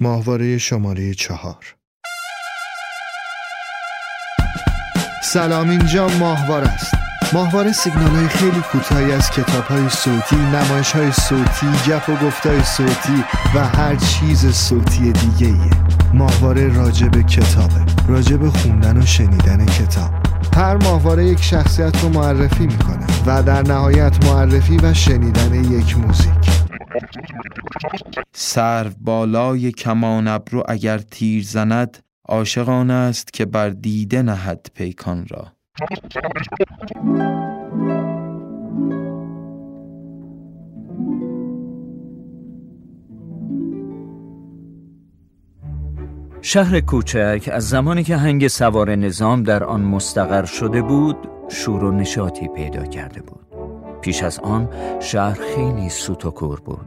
ماهواره شماره 4. سلام، اینجا ماهواره است. ماهواره سیگنال‌های خیلی کوتاهی از کتاب‌های صوتی، نمایش‌های صوتی، گپ و گفت‌های صوتی و هر چیز صوتی دیگه‌ایه. ماهواره راجب کتابه، راجب خوندن و شنیدن کتاب. هر ماهواره یک شخصیت رو معرفی می‌کنه و در نهایت معرفی و شنیدن یک موزیک. سرو بالای کمان ابرو اگر تیر زند، عاشقان است که بر دیده نهد پیکان را. شهر کوچک از زمانی که هنگ سوار نظام در آن مستقر شده بود، شور و نشاطی پیدا کرده بود. پیش از آن شهر خیلی سوت و کور بود.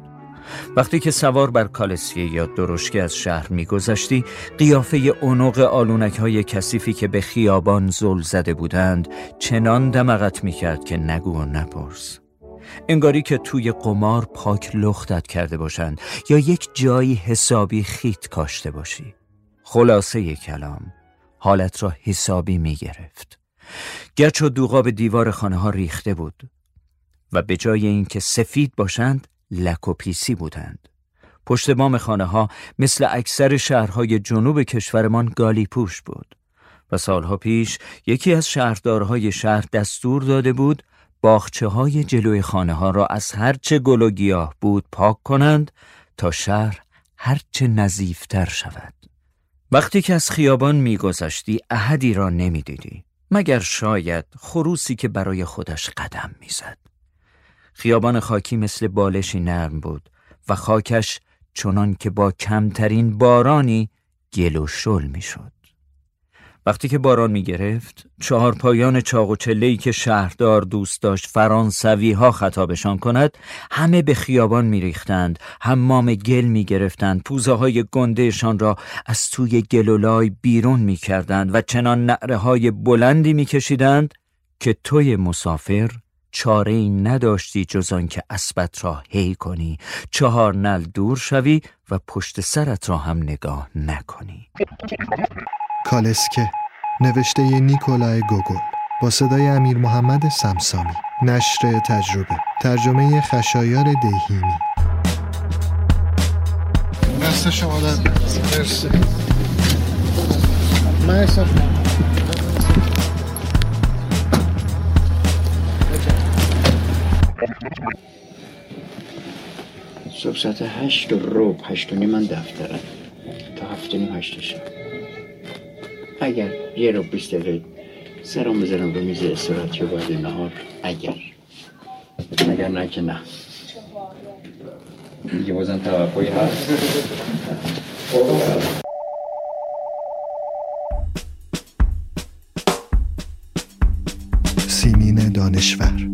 وقتی که سوار بر کالسیه یا درشکه از شهر می‌گذشتی، قیافه اونق آلونک‌های کثیفی که به خیابان زل زده بودند چنان دمغت می‌کرد که نگو و نپرس. انگاری که توی قمار پاک لختت کرده باشند یا یک جایی حسابی خیت کاشته باشی. خلاصه کلام، حالت را حسابی می‌گرفت. گچ و دوغاب دیوار خانه‌ها ریخته بود و به جای اینکه سفید باشند، لک و پیسی بودند. پشت بام خانه ها مثل اکثر شهرهای جنوب کشورمان گالی پوش بود و سالها پیش یکی از شهردارهای شهر دستور داده بود باغچه های جلوی خانه ها را از هرچه گل و گیاه بود پاک کنند تا شهر هرچه نظیفتر شود. وقتی که از خیابان می گذشتی احدی را نمی دیدی، مگر شاید خروسی که برای خودش قدم می زد. خیابان خاکی مثل بالشی نرم بود و خاکش چنان که با کمترین بارانی گل و شل می شد. وقتی که باران می گرفت، چهار پایان چاق و چله‌ای که شهردار دوست داشت فرانسوی ها خطابشان کند، همه به خیابان می ریختند، حمام گل می گرفتند، پوزه های گندهشان را از توی گل و لای بیرون می کردند و چنان نعره های بلندی می کشیدند که توی مسافر، چاره ای نداشتی جز آن که اسبت را هی کنی، چهار نل دور شوی و پشت سرت را هم نگاه نکنی. کالسکه، نوشته نیکولای گوگل، با صدای امیر محمد سمسامی، نشر تجربه، ترجمه خشایار دهیمی. دست شما درد. مرسی. صبح ساعت 8:15، 8:30 من دفترم تا 7:30 8 شب. اگر 1:20 دقیقه سرم بذارم رو میز استراحت یا بعد نهار، اگر نه که نه دیگه بازم توقعی هست. سیمین دانشور.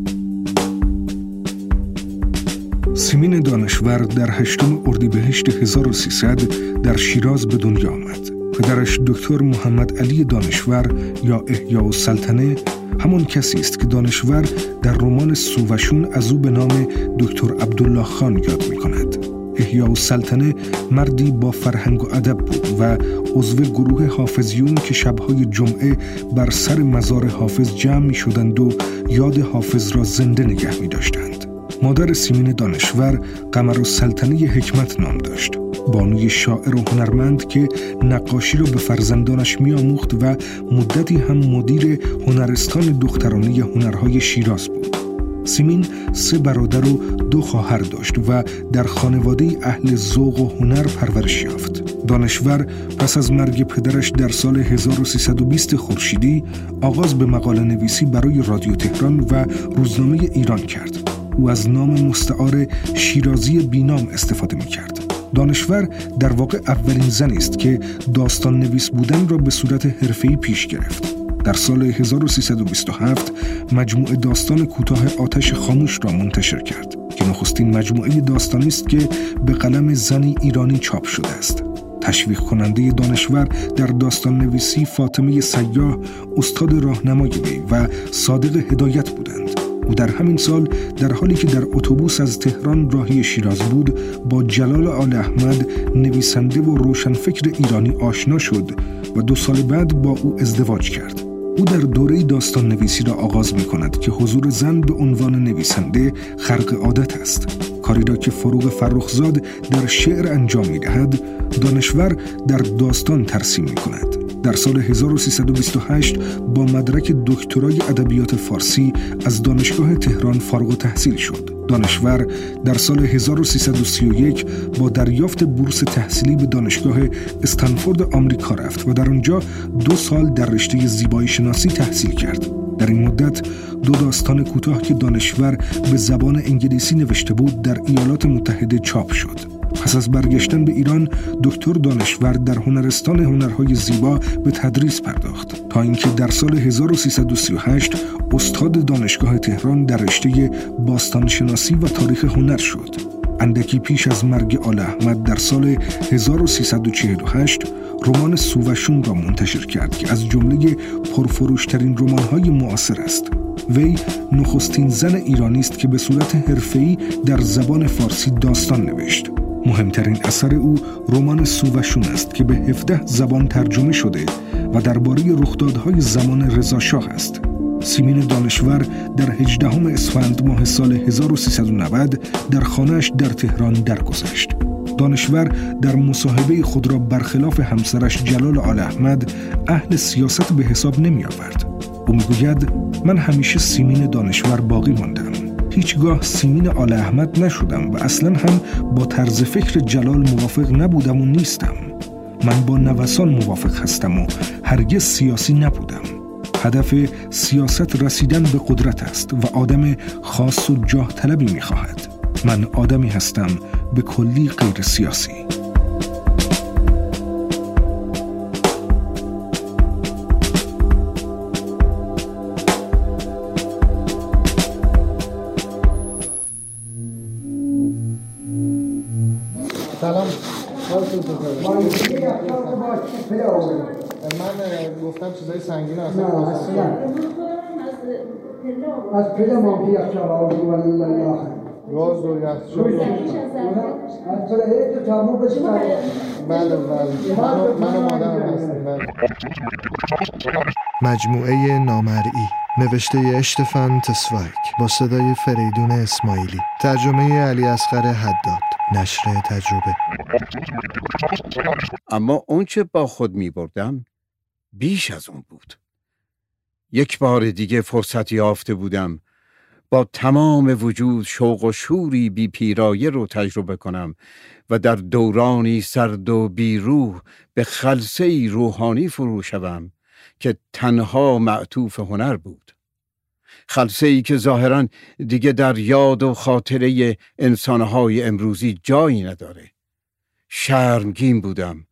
سیمین دانشور در 8 اردیبهشت 1300 در شیراز به دنیا آمد. پدرش دکتر محمد علی دانشور یا احیاء السلطنه همان کسی است که دانشور در رمان سووشون از او به نام دکتر عبدالله خان یاد می کند. احیاء السلطنه مردی با فرهنگ و ادب بود و عضو گروه حافظیون که شبهای جمعه بر سر مزار حافظ جمع می شدند و یاد حافظ را زنده نگه می داشتند. مادر سیمین دانشور قمر السلطنه حکمت نام داشت، بانوی شاعر و هنرمند که نقاشی را به فرزندانش می‌آموخت و مدتی هم مدیر هنرستان دخترانه هنرهای شیراز بود. سیمین 3 برادر و 2 خواهر داشت و در خانواده اهل ذوق و هنر پرورش یافت. دانشور پس از مرگ پدرش در سال 1320 خورشیدی آغاز به مقاله نویسی برای رادیو تهران و روزنامه ایران کرد. او از نام مستعار شیرازی بینام استفاده می‌کرد. دانشور در واقع اولین زنی است که داستان نویس بودن را به صورت حرفه‌ای پیش گرفت. در سال 1327 مجموعه داستان کوتاه آتش خاموش را منتشر کرد که نخستین مجموعه داستانی است که به قلم زنی ایرانی چاپ شده است. تشویق کننده دانشور در داستان نویسی فاطمه سیاح استاد راهنمای وی و صادق هدایت بودند. او در همین سال در حالی که در اتوبوس از تهران راهی شیراز بود با جلال آل احمد نویسنده و روشنفکر ایرانی آشنا شد و 2 سال بعد با او ازدواج کرد. او در دوره داستان نویسی را آغاز می کند که حضور زن به عنوان نویسنده خرق عادت است، کاری را که فروغ فرخزاد در شعر انجام می دهد دانشور در داستان ترسیم می کند. در سال 1328 با مدرک دکترای ادبیات فارسی از دانشگاه تهران فارغ التحصیل شد. دانشور در سال 1331 با دریافت بورس تحصیلی به دانشگاه استنفورد آمریکا رفت و در آنجا 2 سال در رشته زیبایی شناسی تحصیل کرد. در این مدت 2 داستان کوتاه که دانشور به زبان انگلیسی نوشته بود در ایالات متحده چاپ شد. پس از برگشتن به ایران دکتر دانشور در هنرستان هنرهای زیبا به تدریس پرداخت تا اینکه در سال 1338 استاد دانشگاه تهران در رشته باستانشناسی و تاریخ هنر شد. اندکی پیش از مرگ آل احمد در سال 1348 رمان سووشون را منتشر کرد که از جمله پرفروشترین رمان‌های معاصر است. وی نخستین زن ایرانی است که به صورت حرفه‌ای در زبان فارسی داستان نوشت. مهمترین اثر او رمان سووشون است که به 17 زبان ترجمه شده و درباره رخدادهای زمان رضا شاه است. سیمین دانشور در 18 اسفند ماه سال 1390 در خانه‌اش در تهران درگذشت. دانشور در مصاحبه خود را برخلاف همسرش جلال آل احمد اهل سیاست به حساب نمی آورد. او میگوید من همیشه سیمین دانشور باقی ماندم. هیچگاه سیمین آل احمد نشدم و اصلا هم با طرز فکر جلال موافق نبودم و نیستم. من با نوسان موافق هستم و هرگز سیاسی نبودم. هدف سیاست رسیدن به قدرت است و آدم خاص و جاه طلبی می خواهد. من آدمی هستم به کلی غیر سیاسی. سلام. من گفتم چیزای سنگین هستم. نه اصلا. از پله ما بیاید چرا ولی الله. روز رو یخت شد. از پله تو تمام بشه. بله. من مادرم هستم. مجموعه نامرئی نوشته اشتفان تسویگ با صدای فریدون اسماعیلی، ترجمه علی اصغر حداد، نشر تجربه. اما اون چه با خود می بردم بیش از اون بود. یک بار دیگه فرصتی یافته بودم با تمام وجود شوق و شوری بی پیرایه رو تجربه کنم و در دورانی سرد و بی روح به خلسه‌ای روحانی فرو شوم که تنها معطوف هنر بود. خلسه‌ای که ظاهراً دیگه در یاد و خاطره انسانهای امروزی جایی نداره. شرمگین بودم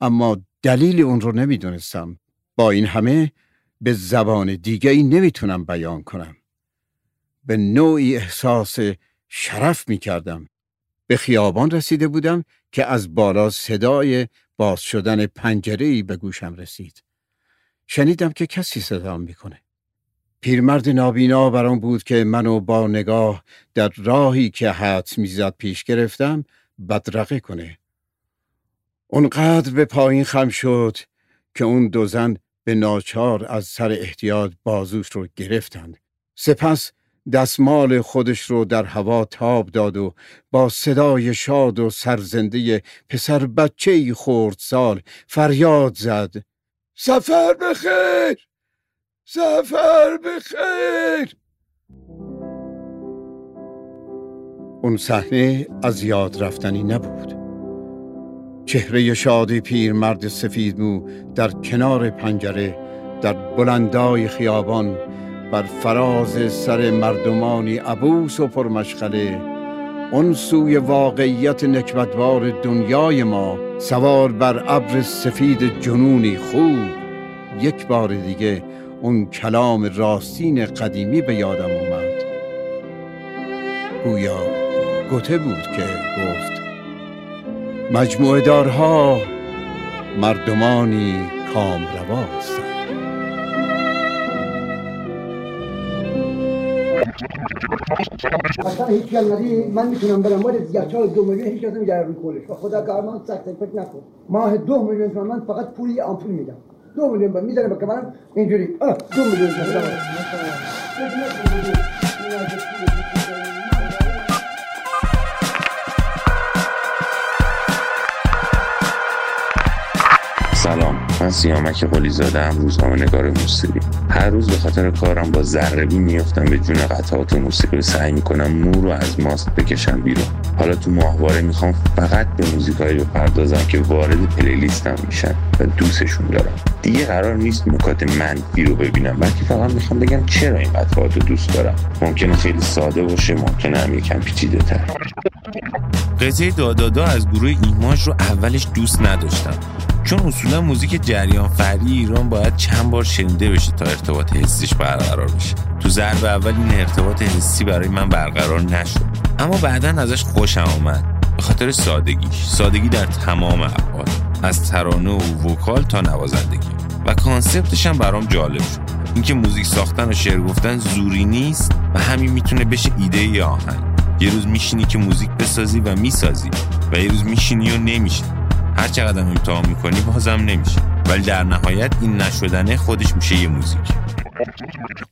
اما دلیل اون رو نمیدونستم. با این همه به زبان دیگه‌ای نمیتونم بیان کنم. به نوعی احساس شرف میکردم. به خیابان رسیده بودم که از بالا صدای باز شدن پنجره‌ای به گوشم رسید. شنیدم که کسی صدام میکنه. پیرمرد نابینا برام بود که منو با نگاه در راهی که حدس میزد پیش گرفتم بدرقه کنه. اونقدر به پایین خم شد که اون دو زن به ناچار از سر احتیاط بازوش رو گرفتند. سپس دستمال خودش رو در هوا تاب داد و با صدای شاد و سرزنده پسر بچه‌ای خردسال فریاد زد: سفر بخیر! سفر بخیر! اون صحنه از یاد رفتنی نبود. چهره شادی پیرمرد سفیدمو در کنار پنجره در بلندای خیابان بر فراز سر مردمانی عبوس و پرمشغله، اون سوی واقعیت نکبتبار دنیای ما، سوار بر ابر سفید جنونی خوب. یک بار دیگه اون کلام راستین قدیمی به یادم اومد. گویا گوته بود که گفت: مجموعه دارها مردمانی کامرواستند. اصلا هیچ کار نداری، من میتونم برم وارد دیگرچال 2 میلیون هیچ کسی میگیره روی کولش و خدا کارمان سخت فکر نکن. ماه 2 میلیون تومان فقط پولی آمپول میدم. 2 میلیون با میذارم با کمرم اینجوری. 2 میلیون تومان. سلام، من سیامک قلی‌زاده‌ام، روزنامه‌نگار موسیقی. هر روز به خاطر کارم با ذره‌بین میافتم به جون قطعات موسیقی، سعی میکنم نور رو از ماست بکشم بیرون. حالا تو ماهواره میخوام فقط به موزیکایی بپردازم که وارد پلیلیستم میشن و دوستشون دارم. دیگه قرار نیست نکات منفی رو ببینم، بلکه فقط میخوام بگم چرا این قطعات رو دوست دارم. ممکنه خیلی ساده باشه، ممکنه هم یکم پیچیده‌تر. قطعه دادادا از گروه ایماج رو اولش دوست نداشتم، چون اصولا موزیک جریان فری ایران باید چند بار شنیده بشه تا ارتباط حسیش برقرار بشه. تو ضرب اول این ارتباط حسی برای من برقرار نشد، اما بعداً ازش خوشم آمد به خاطر سادگیش. سادگی در تمام ابعاد، از ترانه و وکال تا نوازندگی، و کانسپتش هم برام جالب شد. اینکه موزیک ساختن و شعر گفتن زوری نیست و همین میتونه بشه ایده ی آهنگ. یه روز میشینی که موزیک بسازی و میسازی، و یه روز میشینی و نمیشینی. هر چقدر امتحان میکنی بازم نمیشه، ولی در نهایت این نشدنه خودش میشه یه موزیک.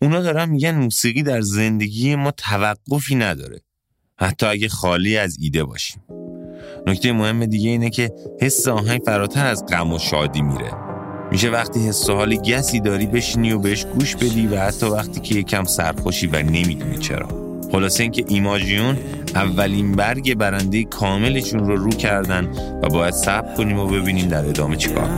اونا دارن میگن موسیقی در زندگی ما توقفی نداره، حتی اگه خالی از ایده باشیم. نکته مهم دیگه اینه که حس آهنگ فراتر از غم و شادی میره. میشه وقتی حس و حال گسی داری بشینی و بهش گوش بدی، و حتی وقتی که یکم سرخوشی و نمیدونی چرا. خلاصه این که ایماجیون اولین برگ برنده کاملشون رو کردن و باید صبر کنیم و ببینیم در ادامه چیکار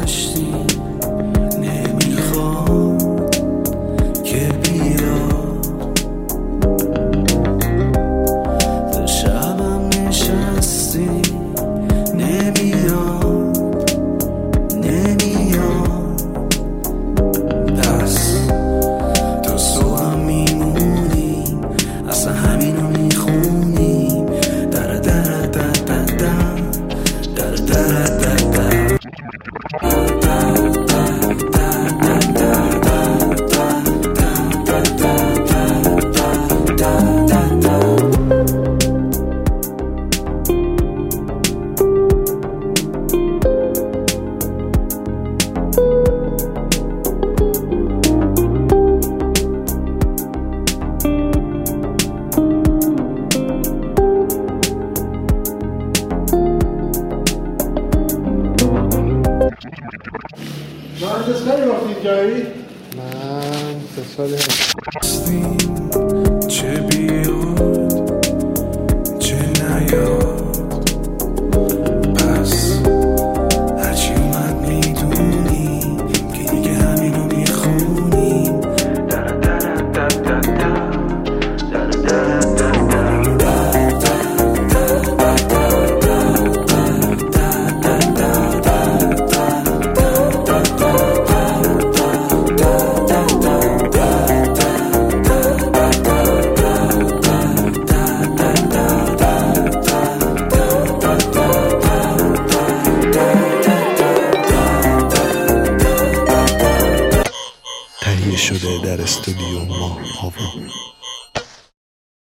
شده در استودیو ماهواره.